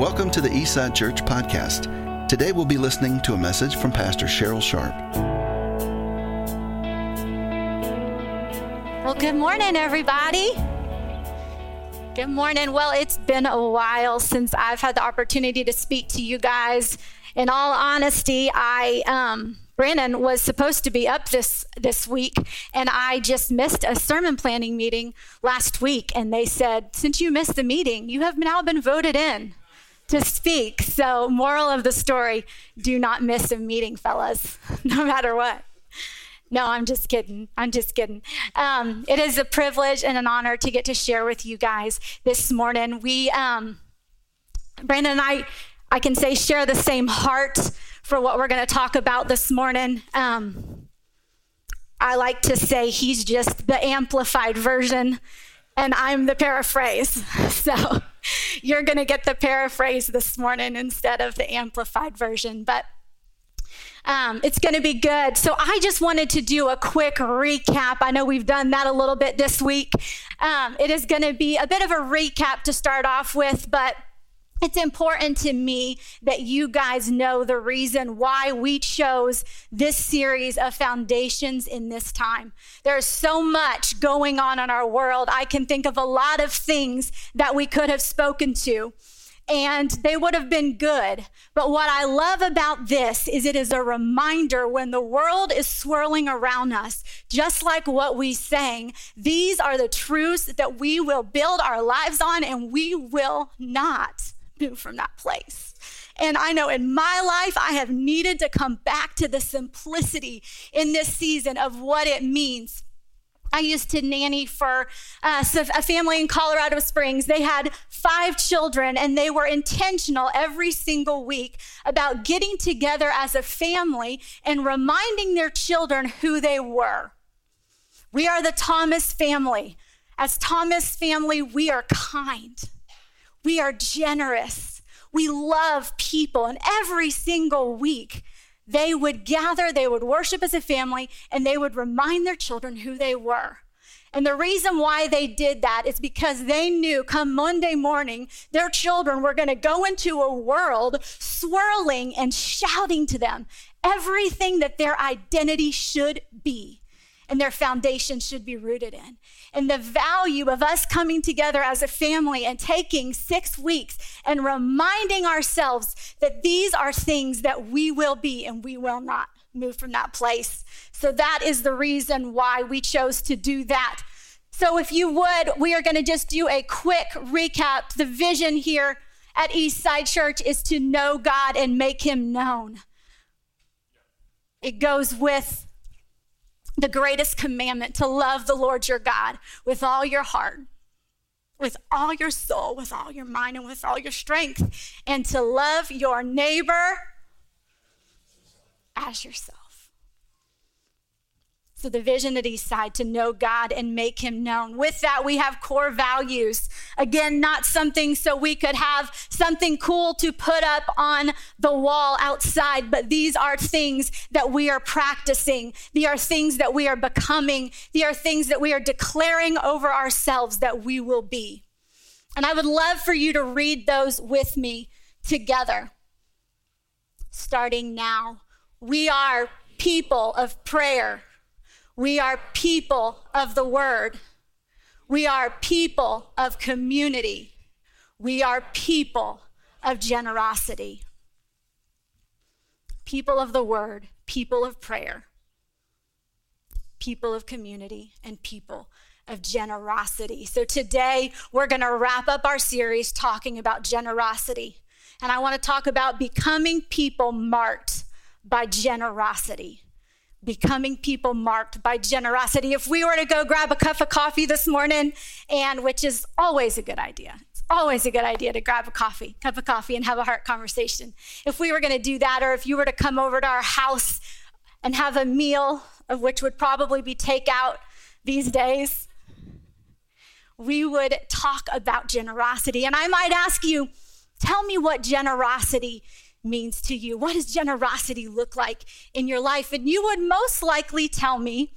Welcome to the Eastside Church podcast. Today we'll be listening to a message from Pastor Cheryl Sharp. Well, good morning, everybody. Good morning. Well, it's been a while since I've had the opportunity to speak to you guys. In all honesty, Brandon was supposed to be up this week, and I just missed a sermon planning meeting last week. And they said, since you missed the meeting, you have now been voted in to speak. So moral of the story, do not miss a meeting, fellas, no matter what. No, I'm just kidding. It is a privilege and an honor to get to share with you guys this morning. We, Brandon and I can say share the same heart for what we're going to talk about this morning. I like to say he's just the amplified version and I'm the paraphrase. So you're going to get the paraphrase this morning instead of the amplified version, but it's going to be good. So I just wanted to do a quick recap. I know we've done that a little bit this week. It is going to be a bit of a recap to start off with, but it's important to me that you guys know the reason why we chose this series of foundations in this time. There's so much going on in our world. I can think of a lot of things that we could have spoken to, and they would have been good. But what I love about this is it is a reminder when the world is swirling around us, just like what we sang, these are the truths that we will build our lives on, and we will not move from that place. And I know in my life, I have needed to come back to the simplicity in this season of what it means. I used to nanny for a family in Colorado Springs. They had 5 children, and they were intentional every single week about getting together as a family and reminding their children who they were. We are the Thomas family. As Thomas family, we are kind. We are generous. We love people. And every single week, they would gather, they would worship as a family, and they would remind their children who they were. And the reason why they did that is because they knew come Monday morning, their children were going to go into a world swirling and shouting to them everything that their identity should be and their foundation should be rooted in. And the value of us coming together as a family and taking 6 weeks and reminding ourselves that these are things that we will be and we will not move from that place. So that is the reason why we chose to do that. So if you would, we are going to just do a quick recap. The vision here at Eastside Church is to know God and make him known. It goes with the greatest commandment to love the Lord your God with all your heart, with all your soul, with all your mind, and with all your strength, and to love your neighbor as yourself. So the vision at Eastside, to know God and make him known. With that, we have core values. Again, not something so we could have something cool to put up on the wall outside, but these are things that we are practicing. These are things that we are becoming. These are things that we are declaring over ourselves that we will be. And I would love for you to read those with me together, starting now. We are people of prayer. We are people of the word. We are people of community. We are people of generosity. People of the word, people of prayer, people of community, and people of generosity. So today we're going to wrap up our series talking about generosity. And I want to talk about becoming people marked by generosity, becoming people marked by generosity. If we were to go grab a cup of coffee this morning, and which is always a good idea, it's always a good idea to grab a cup of coffee and have a heart conversation. If we were going to do that, or if you were to come over to our house and have a meal, of which would probably be takeout these days, we would talk about generosity. And I might ask you, tell me what generosity means to you. What does generosity look like in your life? And you would most likely tell me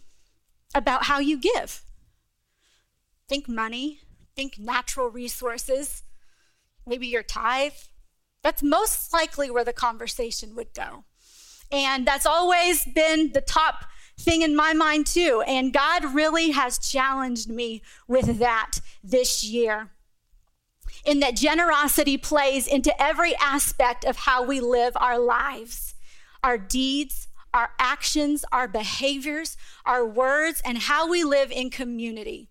about how you give. Think money, think natural resources, maybe your tithe, That's most likely where the conversation would go. And that's always been the top thing in my mind too. And God really has challenged me with that this year, in that generosity plays into every aspect of how we live our lives, our deeds, our actions, our behaviors, our words, and how we live in community,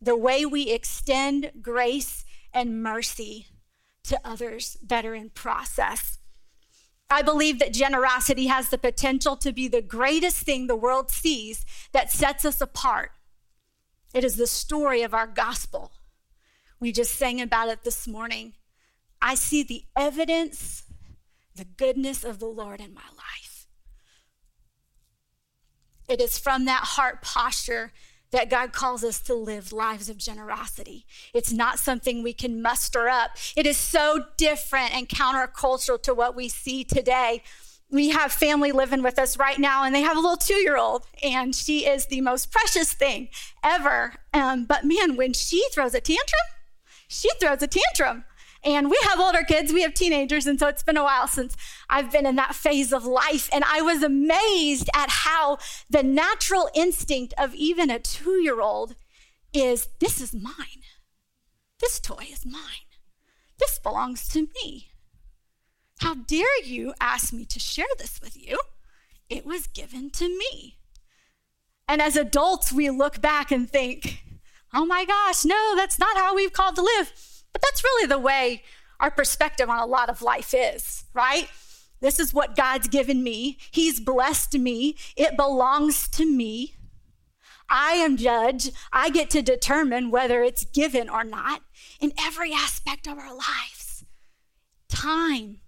the way we extend grace and mercy to others that are in process. I believe that generosity has the potential to be the greatest thing the world sees that sets us apart. It is the story of our gospel. We just sang about it this morning. I see the evidence, the goodness of the Lord in my life. It is from that heart posture that God calls us to live lives of generosity. It's not something we can muster up. It is so different and countercultural to what we see today. We have family living with us right now, and they have a little 2-year-old, and she is the most precious thing ever. But man, when she throws a tantrum, she throws a tantrum. And we have older kids, we have teenagers, and so it's been a while since I've been in that phase of life. And I was amazed at how the natural instinct of even a 2-year-old is, this is mine. This toy is mine. This belongs to me. How dare you ask me to share this with you? It was given to me. And as adults, we look back and think, oh my gosh, no, that's not how we've called to live. But that's really the way our perspective on a lot of life is, right? This is what God's given me. He's blessed me. It belongs to me. I am judge. I get to determine whether it's given or not in every aspect of our lives. Time,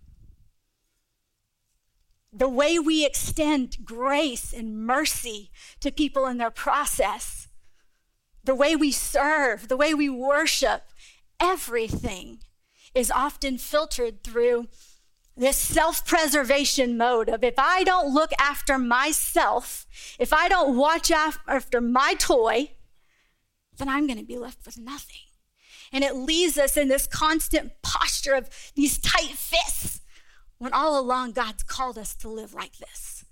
the way we extend grace and mercy to people in their process, the way we serve, the way we worship, everything is often filtered through this self-preservation mode of, if I don't look after myself, if I don't watch after my toy, then I'm going to be left with nothing. And it leaves us in this constant posture of these tight fists, when all along God's called us to live like this.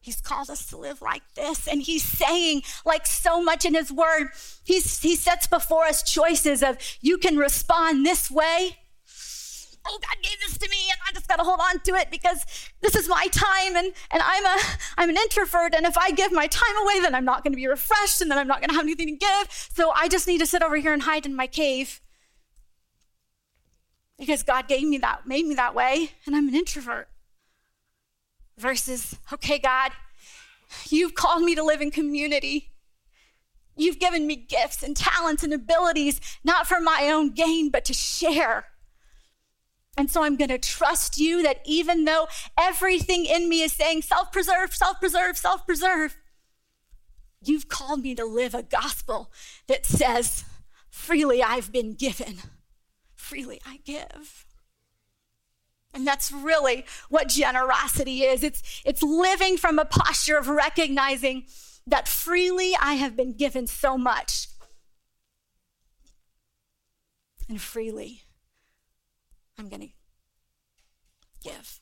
He's called us to live like this. And he's saying, like so much in his word, he sets before us choices of, you can respond this way. Oh, God gave this to me and I just got to hold on to it because this is my time and I'm an introvert. And if I give my time away, then I'm not going to be refreshed and then I'm not going to have anything to give. So I just need to sit over here and hide in my cave because God gave me that, made me that way, and I'm an introvert. Versus, okay, God, you've called me to live in community. You've given me gifts and talents and abilities, not for my own gain, but to share. And so I'm going to trust you that even though everything in me is saying self-preserve, self-preserve, self-preserve, you've called me to live a gospel that says, freely I've been given, freely I give. And that's really what generosity is. It's living from a posture of recognizing that freely I have been given so much. And freely I'm going to give.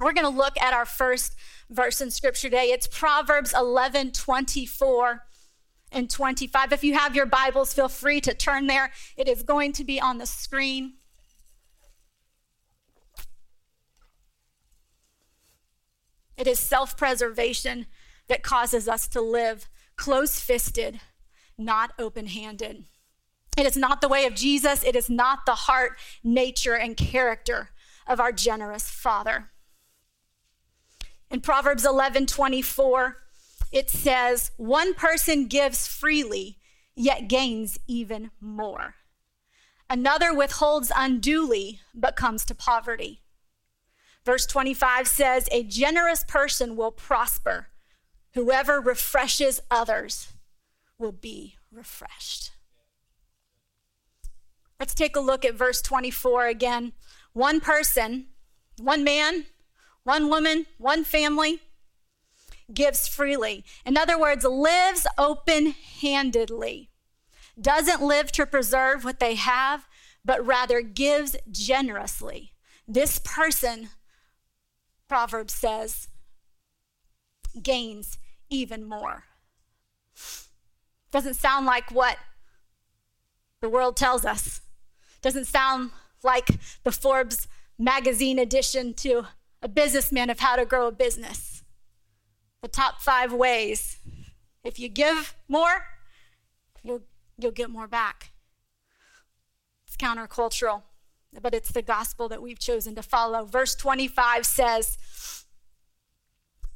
We're going to look at our first verse in Scripture today. It's Proverbs 11:24 and 25. If you have your Bibles, feel free to turn there. It is going to be on the screen. It is self-preservation that causes us to live close-fisted, not open-handed. It is not the way of Jesus. It is not the heart, nature, and character of our generous Father. In Proverbs 11:24, it says, one person gives freely, yet gains even more. Another withholds unduly, but comes to poverty. Verse 25 says, a generous person will prosper. Whoever refreshes others will be refreshed. Let's take a look at verse 24 again. One person, one man, one woman, one family gives freely. In other words, lives open-handedly. Doesn't live to preserve what they have, but rather gives generously, this person, Proverbs says, gains even more. Doesn't sound like what the world tells us. Doesn't sound like the Forbes magazine edition to A Businessman of How to Grow a Business. The top 5 ways. If you give more, you'll get more back. It's countercultural, but it's the gospel that we've chosen to follow. Verse 25 says,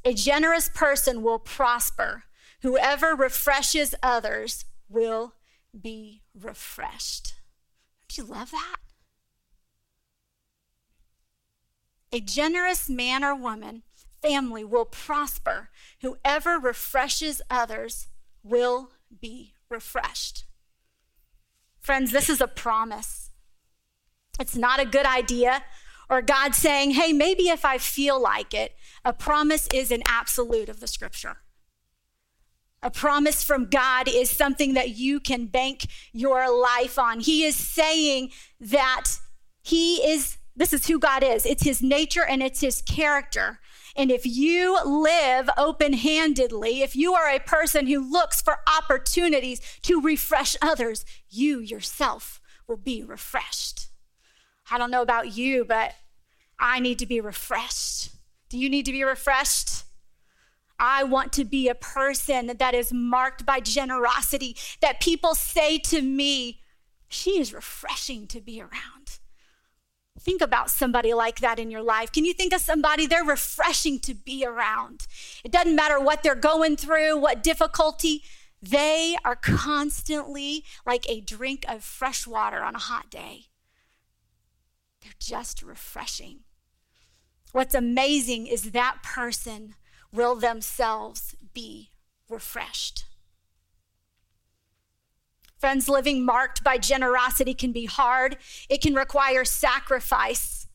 a generous person will prosper. Whoever refreshes others will be refreshed. Don't you love that? A generous man or woman, family, will prosper. Whoever refreshes others will be refreshed. Friends, this is a promise. It's not a good idea or God saying, hey, maybe if I feel like it. A promise is an absolute of the scripture. A promise from God is something that you can bank your life on. He is saying that this is who God is. It's his nature and it's his character. And if you live open-handedly, if you are a person who looks for opportunities to refresh others, you yourself will be refreshed. I don't know about you, but I need to be refreshed. Do you need to be refreshed? I want to be a person that is marked by generosity, that people say to me, she is refreshing to be around. Think about somebody like that in your life. Can you think of somebody? They're refreshing to be around. It doesn't matter what they're going through, what difficulty. They are constantly like a drink of fresh water on a hot day. They're just refreshing. What's amazing is that person will themselves be refreshed. Friends, living marked by generosity can be hard. It can require sacrifice,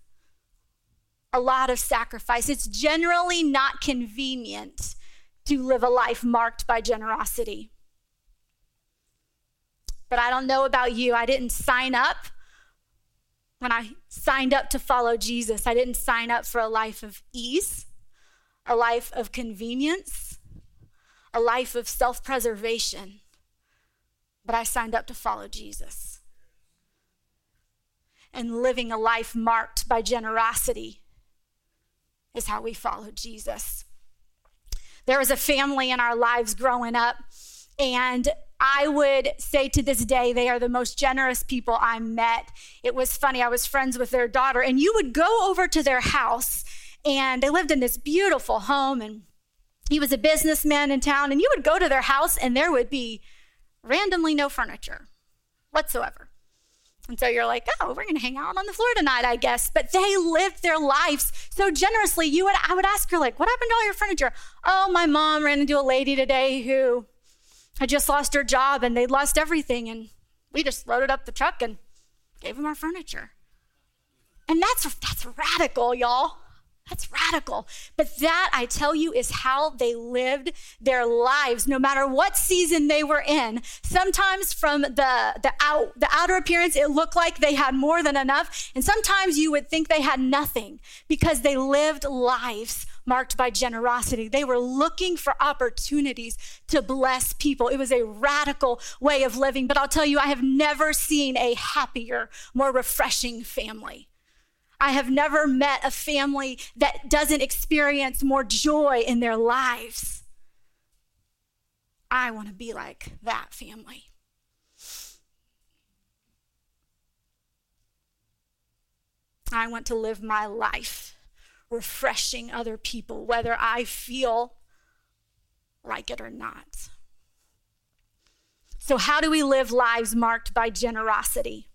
a lot of sacrifice. It's generally not convenient to live a life marked by generosity. But I don't know about you. I didn't sign up when I signed up to follow Jesus. I didn't sign up for a life of ease, a life of convenience, a life of self-preservation. But I signed up to follow Jesus. And living a life marked by generosity is how we follow Jesus. There was a family in our lives growing up, and I would say to this day, they are the most generous people I met. It was funny, I was friends with their daughter, and you would go over to their house, and they lived in this beautiful home, and he was a businessman in town, and you would go to their house, and there would be randomly no furniture whatsoever. And so you're like, oh, we're gonna hang out on the floor tonight, I guess. But they lived their lives so generously. I would ask her, like, what happened to all your furniture? Oh, my mom ran into a lady today who had just lost her job and they'd lost everything. And we just loaded up the truck and gave them our furniture. And that's radical, y'all. That's radical. But that, I tell you, is how they lived their lives, no matter what season they were in. Sometimes from the outer appearance, it looked like they had more than enough. And sometimes you would think they had nothing because they lived lives marked by generosity. They were looking for opportunities to bless people. It was a radical way of living. But I'll tell you, I have never seen a happier, more refreshing family. I have never met a family that doesn't experience more joy in their lives. I want to be like that family. I want to live my life refreshing other people, whether I feel like it or not. So, how do we live lives marked by generosity?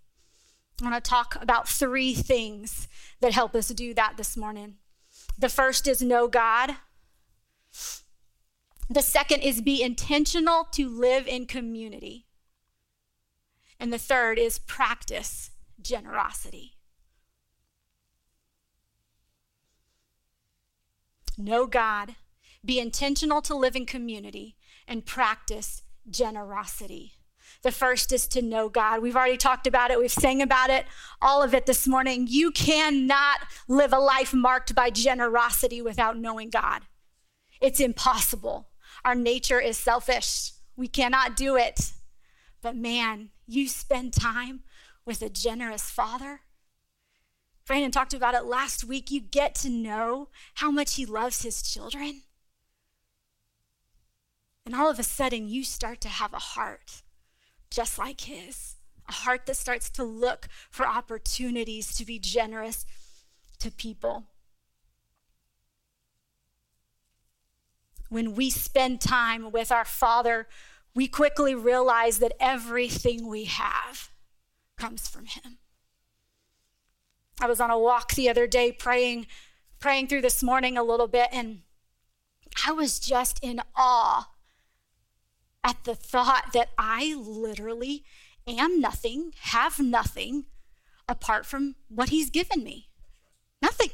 I want to talk about 3 things that help us do that this morning. The first is know God. The second is be intentional to live in community. And the third is practice generosity. Know God, be intentional to live in community, and practice generosity. The first is to know God. We've already talked about it. We've sang about it, all of it this morning. You cannot live a life marked by generosity without knowing God. It's impossible. Our nature is selfish. We cannot do it. But man, you spend time with a generous Father. Brandon talked about it last week. You get to know how much He loves His children. And all of a sudden, you start to have a heart just like His, a heart that starts to look for opportunities to be generous to people. When we spend time with our Father, we quickly realize that everything we have comes from Him. I was on a walk the other day praying through this morning a little bit, and I was just in awe at the thought that I literally am nothing, have nothing apart from what He's given me. Nothing.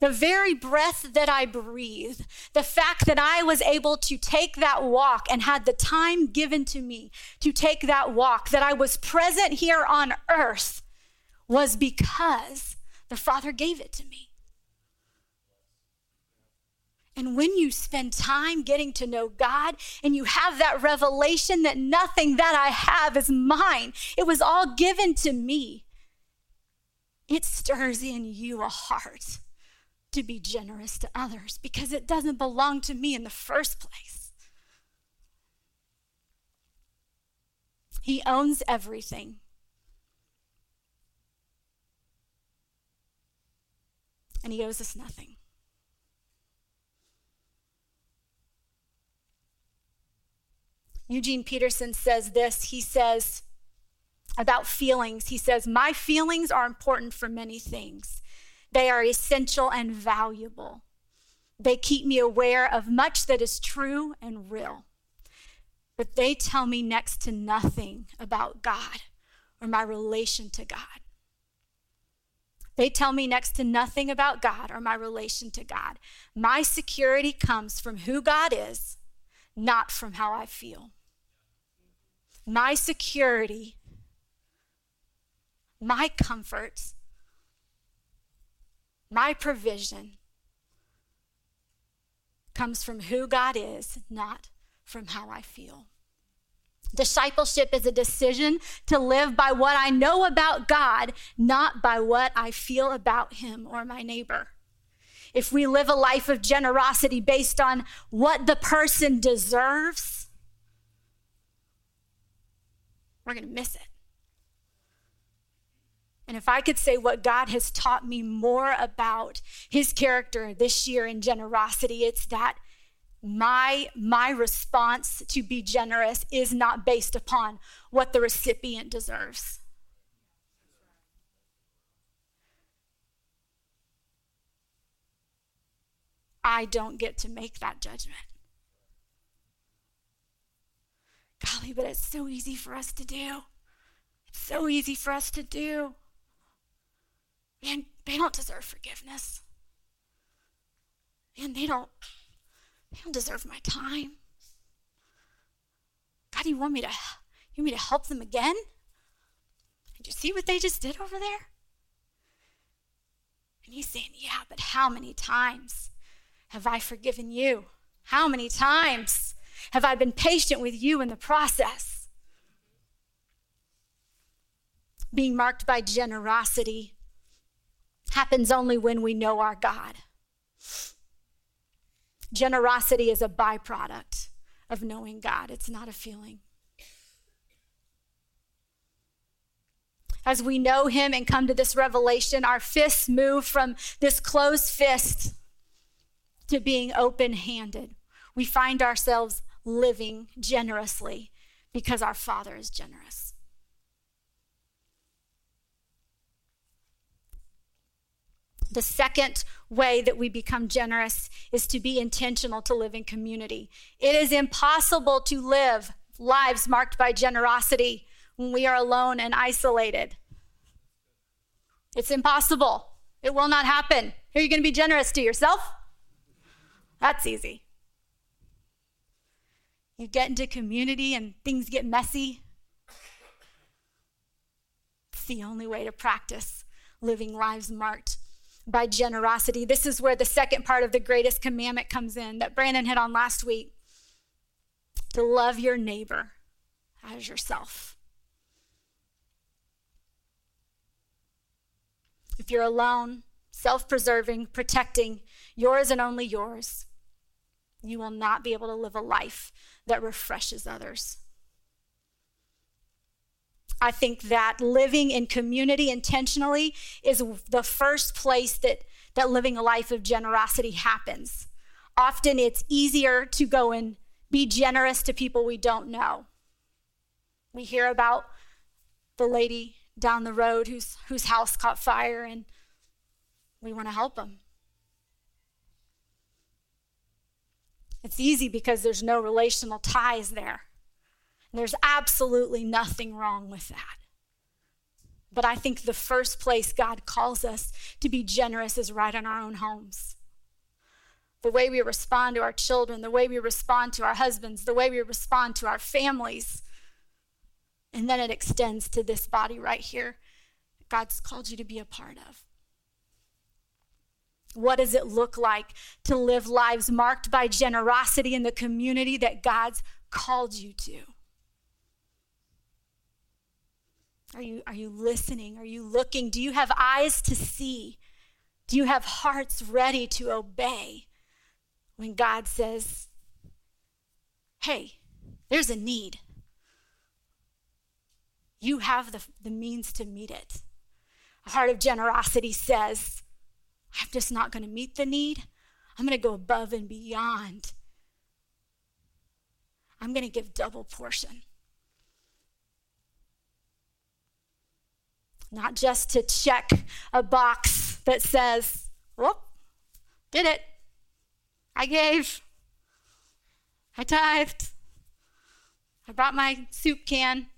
The very breath that I breathe, the fact that I was able to take that walk and had the time given to me to take that walk, that I was present here on earth, was because the Father gave it to me. And when you spend time getting to know God and you have that revelation that nothing that I have is mine, it was all given to me, it stirs in you a heart to be generous to others because it doesn't belong to me in the first place. He owns everything. And He owes us nothing. Eugene Peterson says this. He says about feelings, he says, "My feelings are important for many things. They are essential and valuable. They keep me aware of much that is true and real. But they tell me next to nothing about God or my relation to God." They tell me next to nothing about God or my relation to God. My security comes from who God is, not from how I feel. My security, my comforts, my provision comes from who God is, not from how I feel. Discipleship is a decision to live by what I know about God, not by what I feel about Him or my neighbor. If we live a life of generosity based on what the person deserves, we're going to miss it. And if I could say what God has taught me more about His character this year in generosity, it's that my response to be generous is not based upon what the recipient deserves. I don't get to make that judgment. Golly, but it's so easy for us to do. It's so easy for us to do. Man, they don't deserve forgiveness. Man, they don't deserve my time. God, you want me to help them again? Did you see what they just did over there? And He's saying, yeah, but how many times have I forgiven you? How many times have I been patient with you in the process? Being marked by generosity happens only when we know our God. Generosity is a byproduct of knowing God. It's not a feeling. As we know Him and come to this revelation, our fists move from this closed fist to being open-handed. We find ourselves living generously because our Father is generous. The second way that we become generous is to be intentional to live in community. It is impossible to live lives marked by generosity when we are alone and isolated. It's impossible. It will not happen. Are you going to be generous to yourself? That's easy. You get into community and things get messy. That's the only way to practice living lives marked by generosity. This is where the second part of the greatest commandment comes in that Brandon hit on last week, to love your neighbor as yourself. If you're alone, self-preserving, protecting yours and only yours, you will not be able to live a life that refreshes others. I think that living in community intentionally is the first place that living a life of generosity happens. Often it's easier to go and be generous to people we don't know. We hear about the lady down the road whose house caught fire, and we want to help them. It's easy because there's no relational ties there. There's absolutely nothing wrong with that. But I think the first place God calls us to be generous is right in our own homes. The way we respond to our children, the way we respond to our husbands, the way we respond to our families. And then it extends to this body right here that God's called you to be a part of. What does it look like to live lives marked by generosity in the community that God's called you to? Are you listening? Are you looking? Do you have eyes to see? Do you have hearts ready to obey when God says, hey, there's a need. You have the means to meet it. A heart of generosity says, I'm just not going to meet the need. I'm going to go above and beyond. I'm going to give double portion. Not just to check a box that says, whoop, did it. I gave. I tithed. I brought my soup can.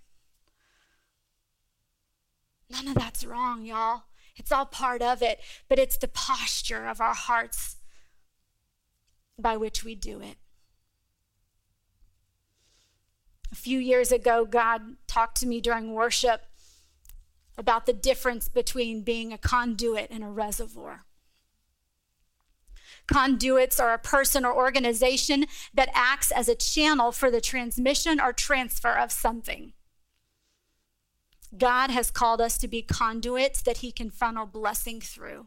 None of that's wrong, y'all. It's all part of it, but it's the posture of our hearts by which we do it. A few years ago, God talked to me during worship about the difference between being a conduit and a reservoir. Conduits are a person or organization that acts as a channel for the transmission or transfer of something. God has called us to be conduits that he can funnel blessing through.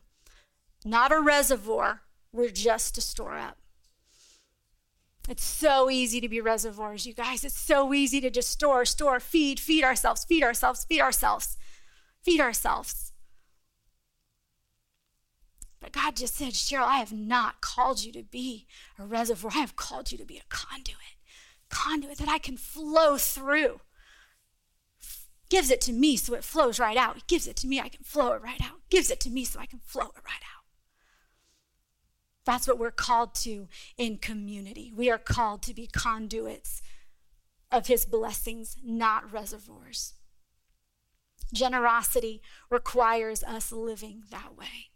Not a reservoir, we're just to store up. It's so easy to be reservoirs, you guys. It's so easy to just store, feed ourselves. But God just said, Cheryl, I have not called you to be a reservoir. I have called you to be a conduit that I can flow through. Gives it to me so it flows right out. He gives it to me, I can flow it right out. Gives it to me so I can flow it right out. That's what we're called to in community. We are called to be conduits of his blessings, not reservoirs. Generosity requires us living that way.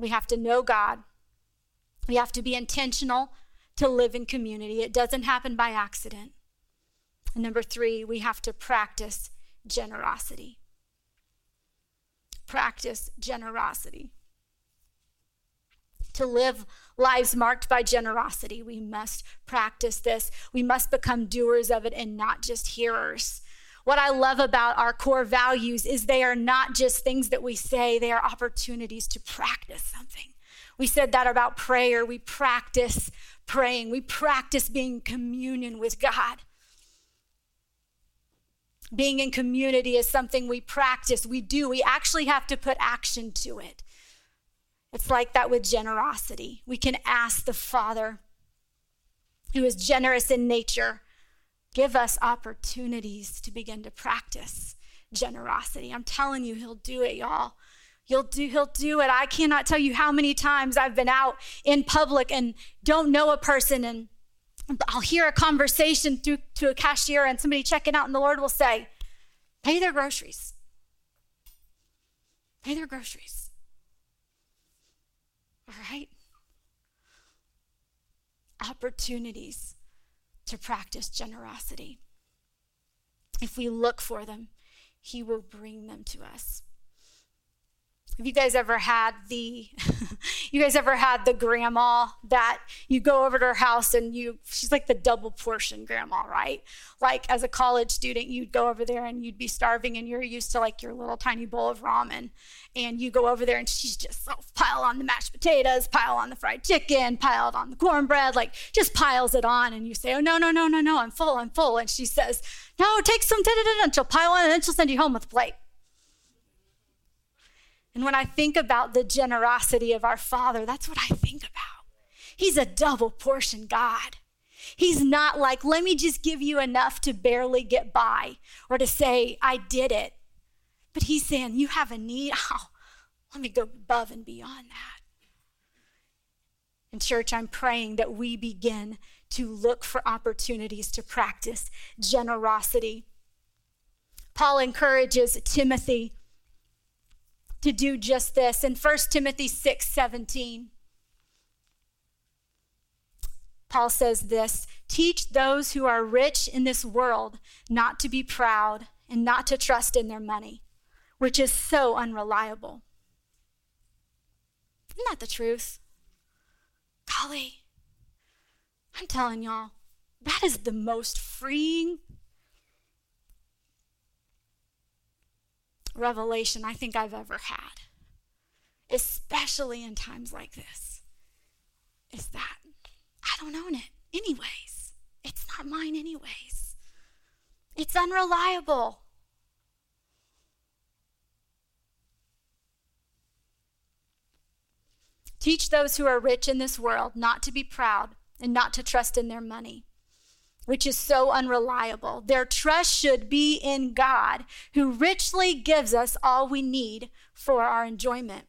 We have to know God. We have to be intentional to live in community. It doesn't happen by accident. And number three, we have to practice generosity. Practice generosity. To live lives marked by generosity, we must practice this. We must become doers of it and not just hearers. What I love about our core values is they are not just things that we say, they are opportunities to practice something. We said that about prayer. We practice praying. We practice being in communion with God. Being in community is something we practice. We do. We actually have to put action to it. It's like that with generosity. We can ask the Father, who is generous in nature, give us opportunities to begin to practice generosity. I'm telling you, he'll do it, y'all. He'll do it. I cannot tell you how many times I've been out in public and don't know a person, and I'll hear a conversation through to a cashier and somebody checking out, and the Lord will say, pay their groceries. Pay their groceries. All right? Opportunities to practice generosity. If we look for them, he will bring them to us. Have you guys ever had the grandma that you go over to her house and she's like the double portion grandma, right? Like as a college student, you'd go over there and you'd be starving and you're used to like your little tiny bowl of ramen, and you go over there and she's just pile on the mashed potatoes, pile on the fried chicken, piled on the cornbread, like just piles it on, and you say, "Oh no, I'm full," and she says, "No, take some and she'll pile on and then she'll send you home with a plate." And when I think about the generosity of our Father, that's what I think about. He's a double portion God. He's not like, let me just give you enough to barely get by or to say, I did it. But he's saying, you have a need. Oh, let me go above and beyond that. In church, I'm praying that we begin to look for opportunities to practice generosity. Paul encourages Timothy to do just this in 1 Timothy 6:17. Paul says this, teach those who are rich in this world not to be proud and not to trust in their money, which is so unreliable. Isn't that the truth? Golly, I'm telling y'all, that is the most freeing revelation I think I've ever had, especially in times like this, is that I don't own it anyways. It's not mine anyways. It's unreliable. Teach those who are rich in this world not to be proud and not to trust in their money, which is so unreliable. Their trust should be in God, who richly gives us all we need for our enjoyment.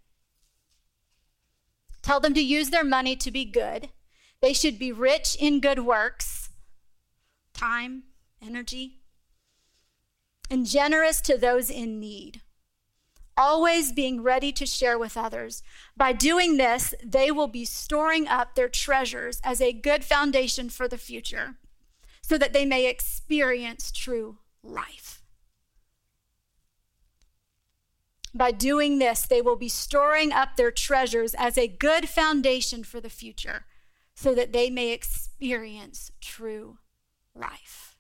Tell them to use their money to be good. They should be rich in good works, time, energy, and generous to those in need, always being ready to share with others. By doing this, they will be storing up their treasures as a good foundation for the future, so that they may experience true life. By doing this, they will be storing up their treasures as a good foundation for the future, so that they may experience true life.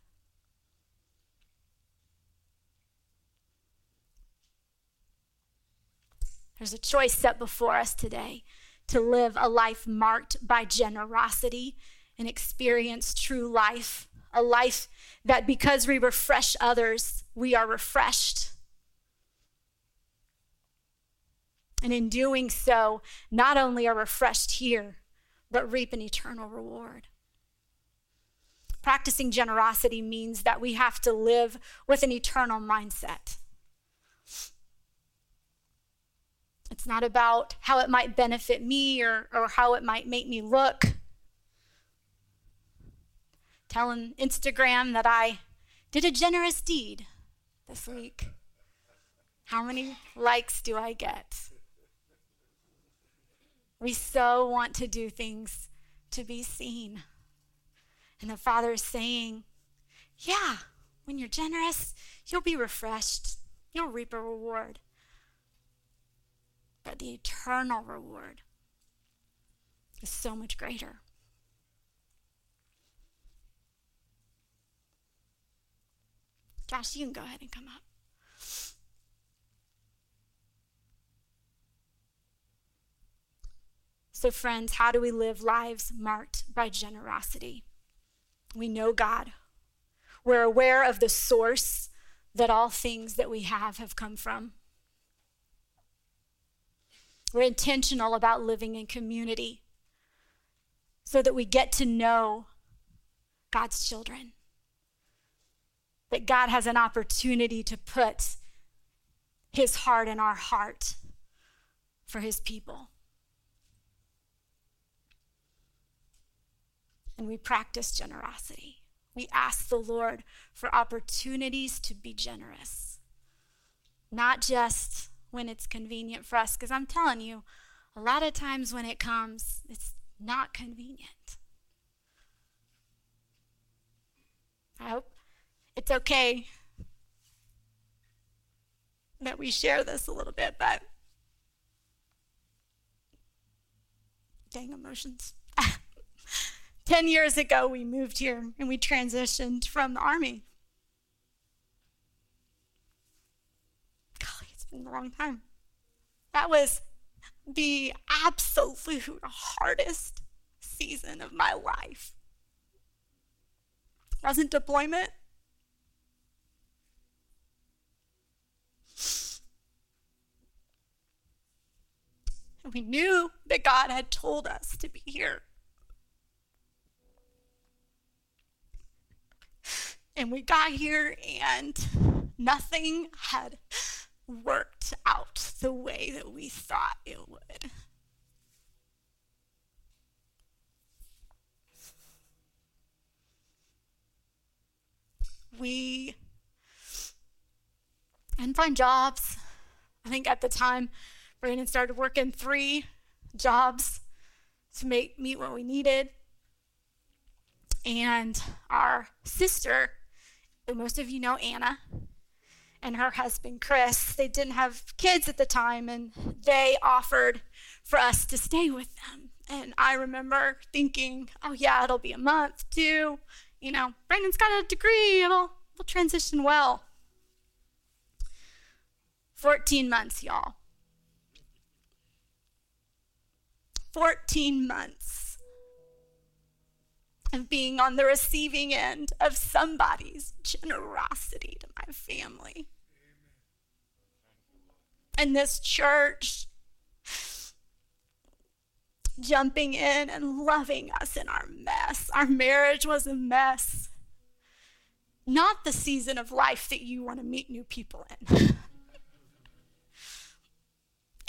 There's a choice set before us today to live a life marked by generosity and experience true life. A life that because we refresh others, we are refreshed. And in doing so, not only are refreshed here, but reap an eternal reward. Practicing generosity means that we have to live with an eternal mindset. It's not about how it might benefit me or how it might make me look. Telling Instagram that I did a generous deed this week. How many likes do I get? We so want to do things to be seen. And the Father is saying, yeah, when you're generous, you'll be refreshed. You'll reap a reward. But the eternal reward is so much greater. Josh, you can go ahead and come up. So friends, how do we live lives marked by generosity? We know God. We're aware of the source that all things that we have come from. We're intentional about living in community so that we get to know God's children. That God has an opportunity to put his heart in our heart for his people. And we practice generosity. We ask the Lord for opportunities to be generous. Not just when it's convenient for us, because I'm telling you, a lot of times when it comes, it's not convenient. I hope it's okay that we share this a little bit, but dang emotions. 10 years ago, we moved here and we transitioned from the Army. Golly, it's been a long time. That was the absolute hardest season of my life. It wasn't deployment. And we knew that God had told us to be here. And we got here and nothing had worked out the way that we thought it would. We didn't find jobs. I think at the time, Brandon started working 3 jobs to meet what we needed. And our sister, most of you know Anna, and her husband, Chris, they didn't have kids at the time, and they offered for us to stay with them. And I remember thinking, oh yeah, it'll be a month too. You know, Brandon's got a degree, it'll transition well. 14 months, y'all. 14 months of being on the receiving end of somebody's generosity to my family. And this church jumping in and loving us in our mess. Our marriage was a mess. Not the season of life that you want to meet new people in. Can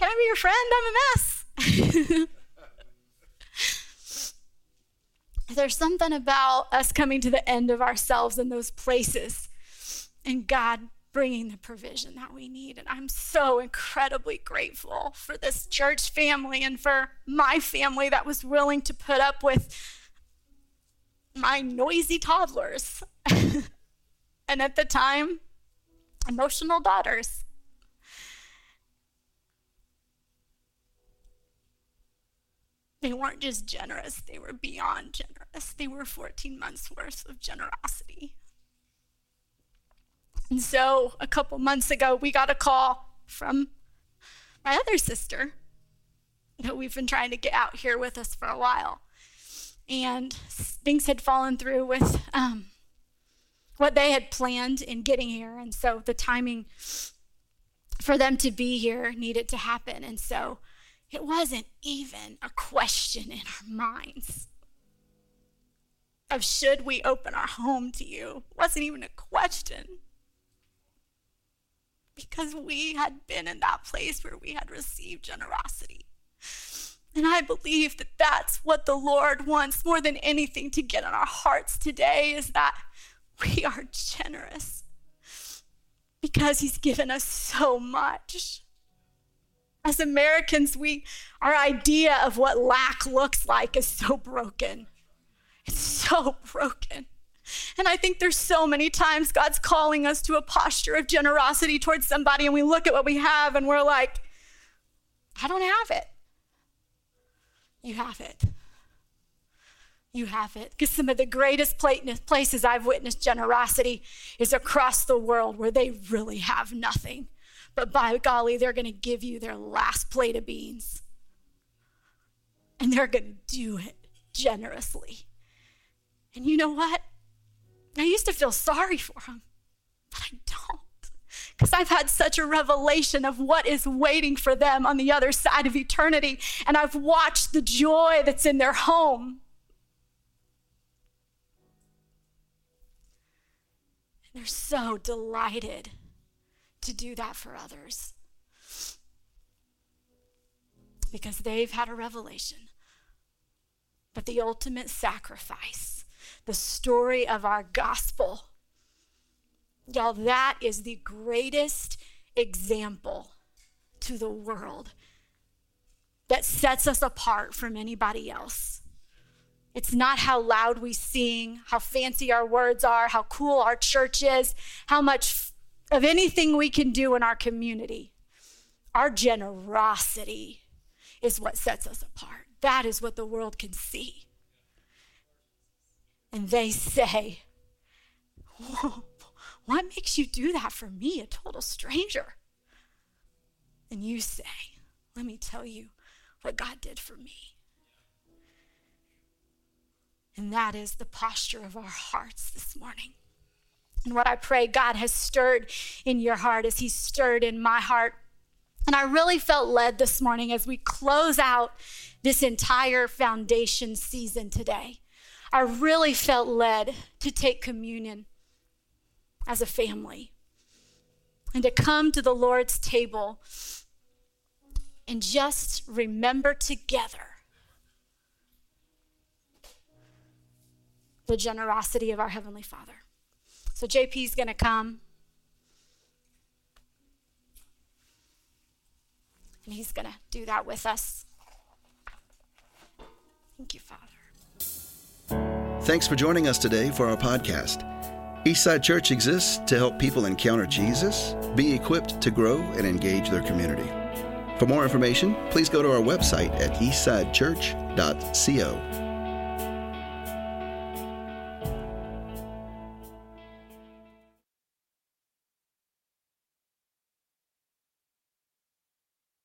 I be your friend? I'm a mess. There's something about us coming to the end of ourselves in those places and God bringing the provision that we need. And I'm so incredibly grateful for this church family and for my family that was willing to put up with my noisy toddlers and at the time, emotional daughters. They weren't just generous, they were beyond generous. They were 14 months worth of generosity. And so a couple months ago, we got a call from my other sister that we've been trying to get out here with us for a while. And things had fallen through with what they had planned in getting here. And so the timing for them to be here needed to happen. And so it wasn't even a question in our minds of should we open our home to you. It wasn't even a question because we had been in that place where we had received generosity. And I believe that that's what the Lord wants more than anything to get in our hearts today is that we are generous because he's given us so much. As Americans, our idea of what lack looks like is so broken. It's so broken. And I think there's so many times God's calling us to a posture of generosity towards somebody, and we look at what we have and we're like, I don't have it. You have it. You have it. Because some of the greatest places I've witnessed generosity is across the world where they really have nothing. But by golly, they're going to give you their last plate of beans. And they're going to do it generously. And you know what? I used to feel sorry for them, but I don't. Because I've had such a revelation of what is waiting for them on the other side of eternity. And I've watched the joy that's in their home. And they're so delighted to do that for others because they've had a revelation. But the ultimate sacrifice, the story of our gospel, y'all, that is the greatest example to the world that sets us apart from anybody else. It's not how loud we sing, how fancy our words are, how cool our church is, how much of anything we can do in our community. Our generosity is what sets us apart. That is what the world can see. And they say, whoa, what makes you do that for me, a total stranger? And you say, let me tell you what God did for me. And that is the posture of our hearts this morning. And what I pray God has stirred in your heart as He stirred in my heart. And I really felt led this morning as we close out this entire foundation season today. I really felt led to take communion as a family and to come to the Lord's table and just remember together the generosity of our Heavenly Father. So JP's going to come. And he's going to do that with us. Thank you, Father. Thanks for joining us today for our podcast. Eastside Church exists to help people encounter Jesus, be equipped to grow, and engage their community. For more information, please go to our website at eastsidechurch.co.